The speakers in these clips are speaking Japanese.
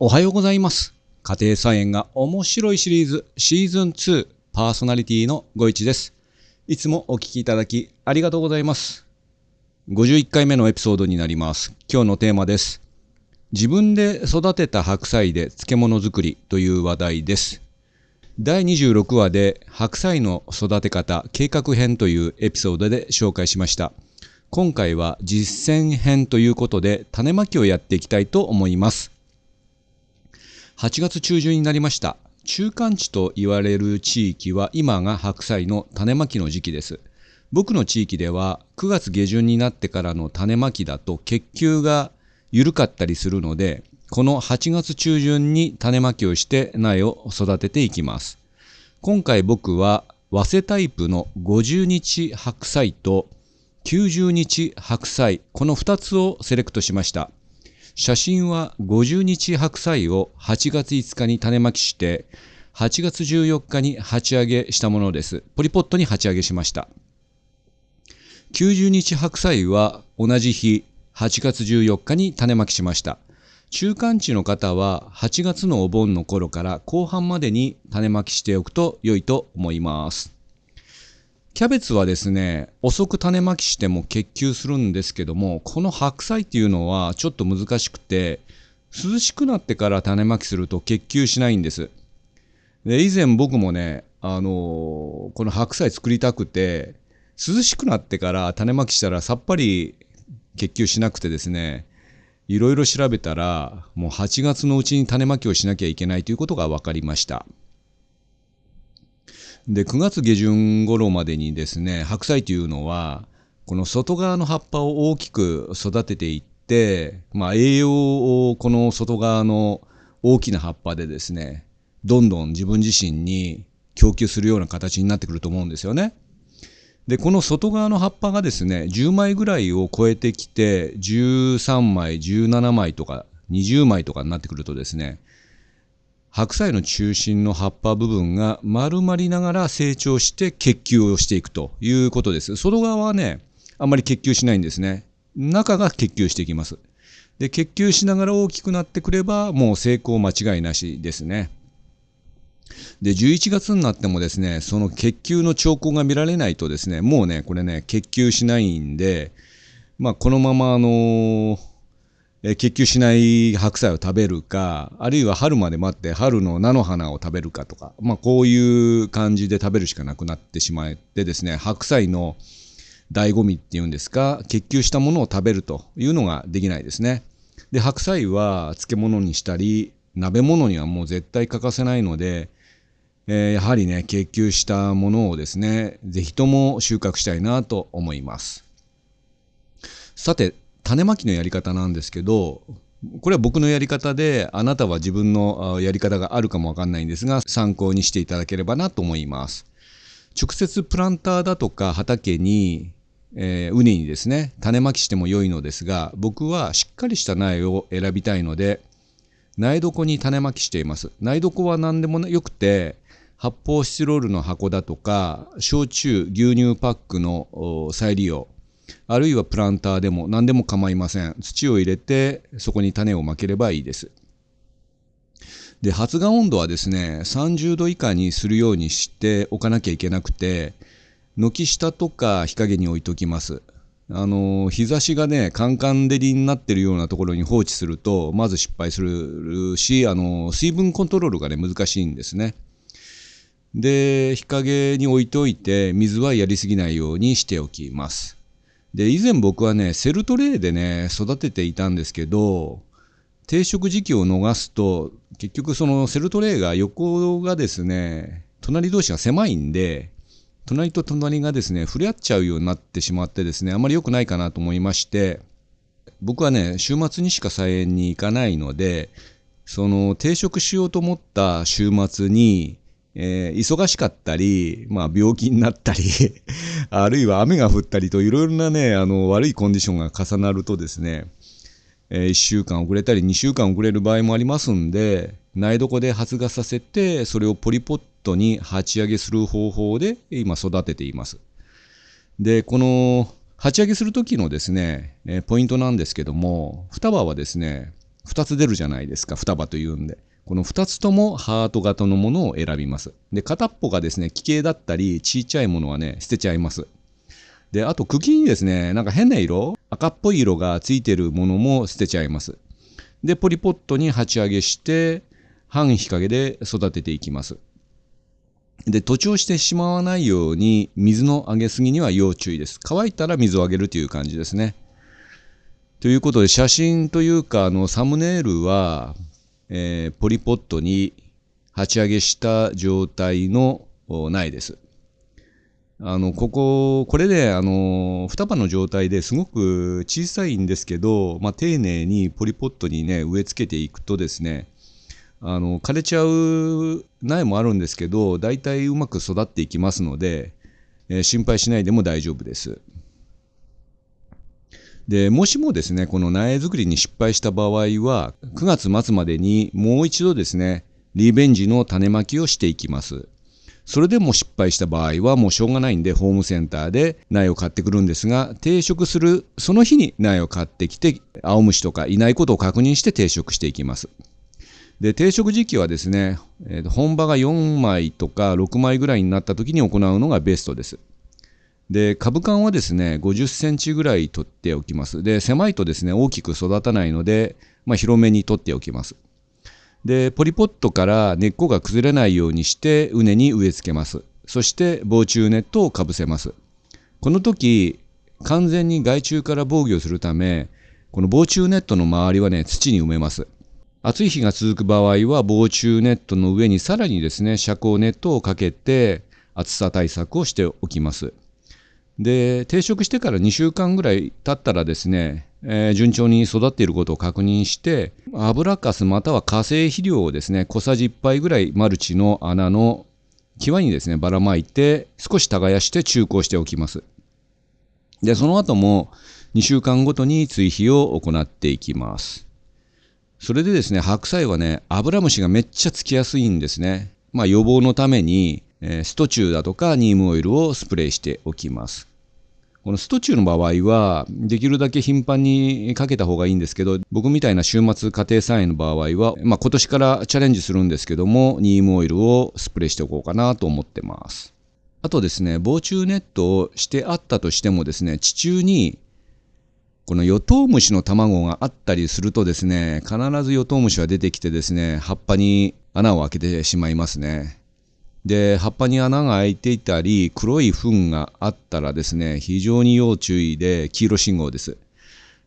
おはようございます。家庭菜園が面白いシリーズシーズン2パーソナリティのごいちです。いつもお聞きいただきありがとうございます。51回目のエピソードになります。今日のテーマです。自分で育てた白菜で漬物作りという話題です。第26話で白菜の育て方計画編というエピソードで紹介しました。今回は実践編ということで種まきをやっていきたいと思います。8月中旬になりました。中間地と言われる地域は今が白菜の種まきの時期です。僕の地域では9月下旬になってからの種まきだと結球が緩かったりするので、この8月中旬に種まきをして苗を育てていきます。今回僕は早生タイプの50日白菜と90日白菜、この2つをセレクトしました。写真は50日白菜を8月5日に種まきして、8月14日に鉢上げしたものです。ポリポットに鉢上げしました。90日白菜は同じ日、8月14日に種まきしました。中間地の方は8月のお盆の頃から後半までに種まきしておくと良いと思います。キャベツはですね、遅く種まきしても結球するんですけども、この白菜っていうのはちょっと難しくて、涼しくなってから種まきすると結球しないんです。で、以前僕もね、この白菜作りたくて、涼しくなってから種まきしたらさっぱり結球しなくてですね、いろいろ調べたら、もう8月のうちに種まきをしなきゃいけないということが分かりました。で、9月下旬頃までにですね、白菜というのは、この外側の葉っぱを大きく育てていって、栄養をこの外側の大きな葉っぱでですね、どんどん自分自身に供給するような形になってくると思うんですよね。で、この外側の葉っぱがですね、10枚ぐらいを超えてきて、13枚、17枚とか、20枚とかになってくるとですね、白菜の中心の葉っぱ部分が丸まりながら成長して結球をしていくということです。外側はね、あんまり結球しないんですね。中が結球していきます。で、結球しながら大きくなってくれば、もう成功間違いなしですね。で、11月になってもですね、その結球の兆候が見られないとですね、もうね、これね、結球しないんで、このまま結球しない白菜を食べるか、あるいは春まで待って春の菜の花を食べるかとか、こういう感じで食べるしかなくなってしまってですね、白菜の醍醐味っていうんですか、結球したものを食べるというのができないですね。で、白菜は漬物にしたり、鍋物にはもう絶対欠かせないので、やはりね、結球したものをですね、ぜひとも収穫したいなと思います。さて、種まきのやり方なんですけど、これは僕のやり方で、あなたは自分のやり方があるかもわかんないんですが、参考にしていただければなと思います。直接プランターだとか畑に、畝にですね、種まきしても良いのですが、僕はしっかりした苗を選びたいので、苗床に種まきしています。苗床は何でもよくて、発泡スチロールの箱だとか、焼酎、牛乳パックの再利用、あるいはプランターでも何でも構いません。土を入れて、そこに種をまければいいです。で、発芽温度はですね、30度以下にするようにしておかなきゃいけなくて、軒下とか日陰に置いておきます。日差しがね、カンカン照りになってるようなところに放置すると、まず失敗するし、水分コントロールがね、難しいんですね。で、日陰に置いておいて、水はやりすぎないようにしておきます。で、以前僕はね、セルトレーでね、育てていたんですけど、定植時期を逃すと、結局そのセルトレーが横がですね、隣同士が狭いんで、隣と隣がですね、触れ合っちゃうようになってしまってですね、あまり良くないかなと思いまして、僕はね、週末にしか菜園に行かないので、その定植しようと思った週末に、忙しかったり、病気になったり、あるいは雨が降ったりといろいろなね、悪いコンディションが重なるとですね、1週間遅れたり2週間遅れる場合もありますんで、苗床で発芽させて、それをポリポットに鉢上げする方法で今育てています。で、この鉢上げするときのですね、ポイントなんですけども、双葉はですね、2つ出るじゃないですか。双葉というんで。この2つともハート型のものを選びます。で、片っぽがですね、奇形だったり、ちっちゃいものはね、捨てちゃいます。で、あと茎にですね、なんか変な色、赤っぽい色がついてるものも捨てちゃいます。で、ポリポットに鉢上げして、半日陰で育てていきます。で、徒長してしまわないように、水のあげすぎには要注意です。乾いたら水をあげるという感じですね。ということで、写真というか、サムネイルは、ポリポットに鉢上げした状態の苗です。これで、双葉の状態ですごく小さいんですけど、まあ、丁寧にポリポットにね、植え付けていくとですね、枯れちゃう苗もあるんですけど、だいたいうまく育っていきますので、心配しないでも大丈夫です。で、もしもですね、この苗作りに失敗した場合は、9月末までにもう一度ですね、リベンジの種まきをしていきます。それでも失敗した場合はもうしょうがないんで、ホームセンターで苗を買ってくるんですが、定食するその日に苗を買ってきて、青虫とかいないことを確認して定食していきます。で、定食時期はですね、本葉が4枚とか6枚ぐらいになった時に行うのがベストです。で、株間はですね、50センチぐらい取っておきます。で、狭いとですね、大きく育たないので、まあ、広めに取っておきます。で、ポリポットから根っこが崩れないようにして、畝に植え付けます。そして、防虫ネットをかぶせます。この時、完全に害虫から防御するため、この防虫ネットの周りはね、土に埋めます。暑い日が続く場合は、防虫ネットの上にさらにですね、遮光ネットをかけて、暑さ対策をしておきます。で、定植してから2週間ぐらい経ったらですね、順調に育っていることを確認して、油かすまたは化成肥料をですね、小さじ1杯ぐらいマルチの穴の際にですね、ばらまいて、少し耕して中耕しておきます。で、その後も2週間ごとに追肥を行っていきます。それでですね、白菜はね、油虫がめっちゃつきやすいんですね。まあ予防のために、ストチューだとかニームオイルをスプレーしておきます。このストチューの場合は、できるだけ頻繁にかけた方がいいんですけど、僕みたいな週末家庭菜園の場合は、まあ今年からチャレンジするんですけども、ニームオイルをスプレーしておこうかなと思ってます。あとですね、防虫ネットをしてあったとしてもですね、地中にこのヨトウムシの卵があったりするとですね、必ずヨトウムシは出てきてですね、葉っぱに穴を開けてしまいますね。で、葉っぱに穴が開いていたり、黒い糞があったらですね、非常に要注意で、黄色信号です。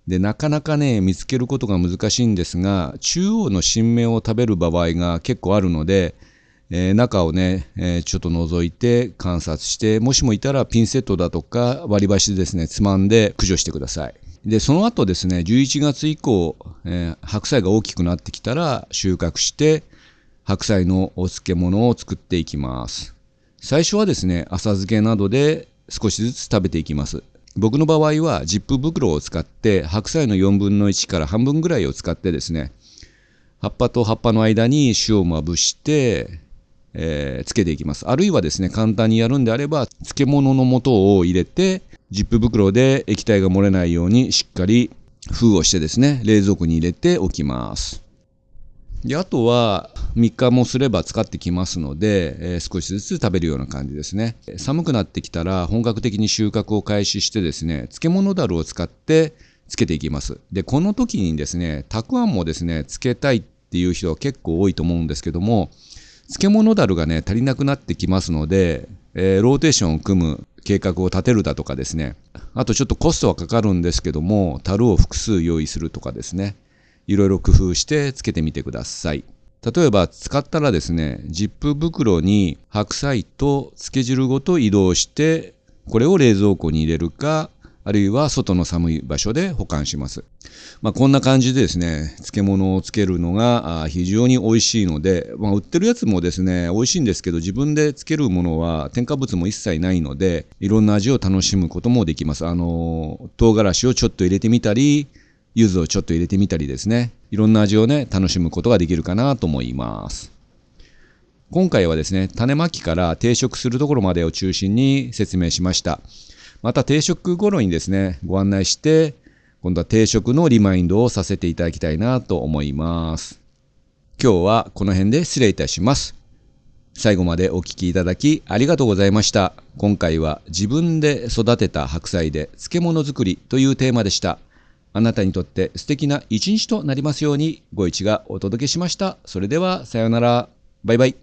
で、なかなかね、見つけることが難しいんですが、中央の新芽を食べる場合が結構あるので、中をね、ちょっと覗いて観察して、もしもいたらピンセットだとか割り箸でですね、つまんで駆除してください。で、その後ですね、11月以降、白菜が大きくなってきたら収穫して、白菜のお漬物を作っていきます。最初はですね、浅漬けなどで少しずつ食べていきます。僕の場合はジップ袋を使って、白菜の4分の1から半分ぐらいを使ってですね、葉っぱと葉っぱの間に塩をまぶして、漬けていきます。あるいはですね、簡単にやるんであれば、漬物の素を入れて、ジップ袋で液体が漏れないようにしっかり封をしてですね、冷蔵庫に入れておきます。で、あとは3日もすれば使ってきますので、少しずつ食べるような感じですね。寒くなってきたら本格的に収穫を開始してですね、漬物だるを使って漬けていきます。で、この時にですね、たくあんもですね、漬けたいっていう人は結構多いと思うんですけども、漬物だるがね、足りなくなってきますので、ローテーションを組む計画を立てるだとかですね、あとちょっとコストはかかるんですけども、樽を複数用意するとかですね、いろいろ工夫してつけてみてください。例えば使ったらですね、ジップ袋に白菜と漬け汁ごと移動して、これを冷蔵庫に入れるか、あるいは外の寒い場所で保管します。まあ、こんな感じでですね、漬物をつけるのが非常に美味しいので、まあ、売ってるやつもですね、美味しいんですけど、自分でつけるものは添加物も一切ないので、いろんな味を楽しむこともできます。唐辛子をちょっと入れてみたり、柚子をちょっと入れてみたりですね、いろんな味をね、楽しむことができるかなと思います。今回はですね、種まきから定植するところまでを中心に説明しました。また定食頃にですね、ご案内して、今度は定食のリマインドをさせていただきたいなと思います。今日はこの辺で失礼いたします。最後までお聞きいただきありがとうございました。今回は自分で育てた白菜で漬物作りというテーマでした。あなたにとって素敵な一日となりますように、ご一がお届けしました。それではさようなら。バイバイ。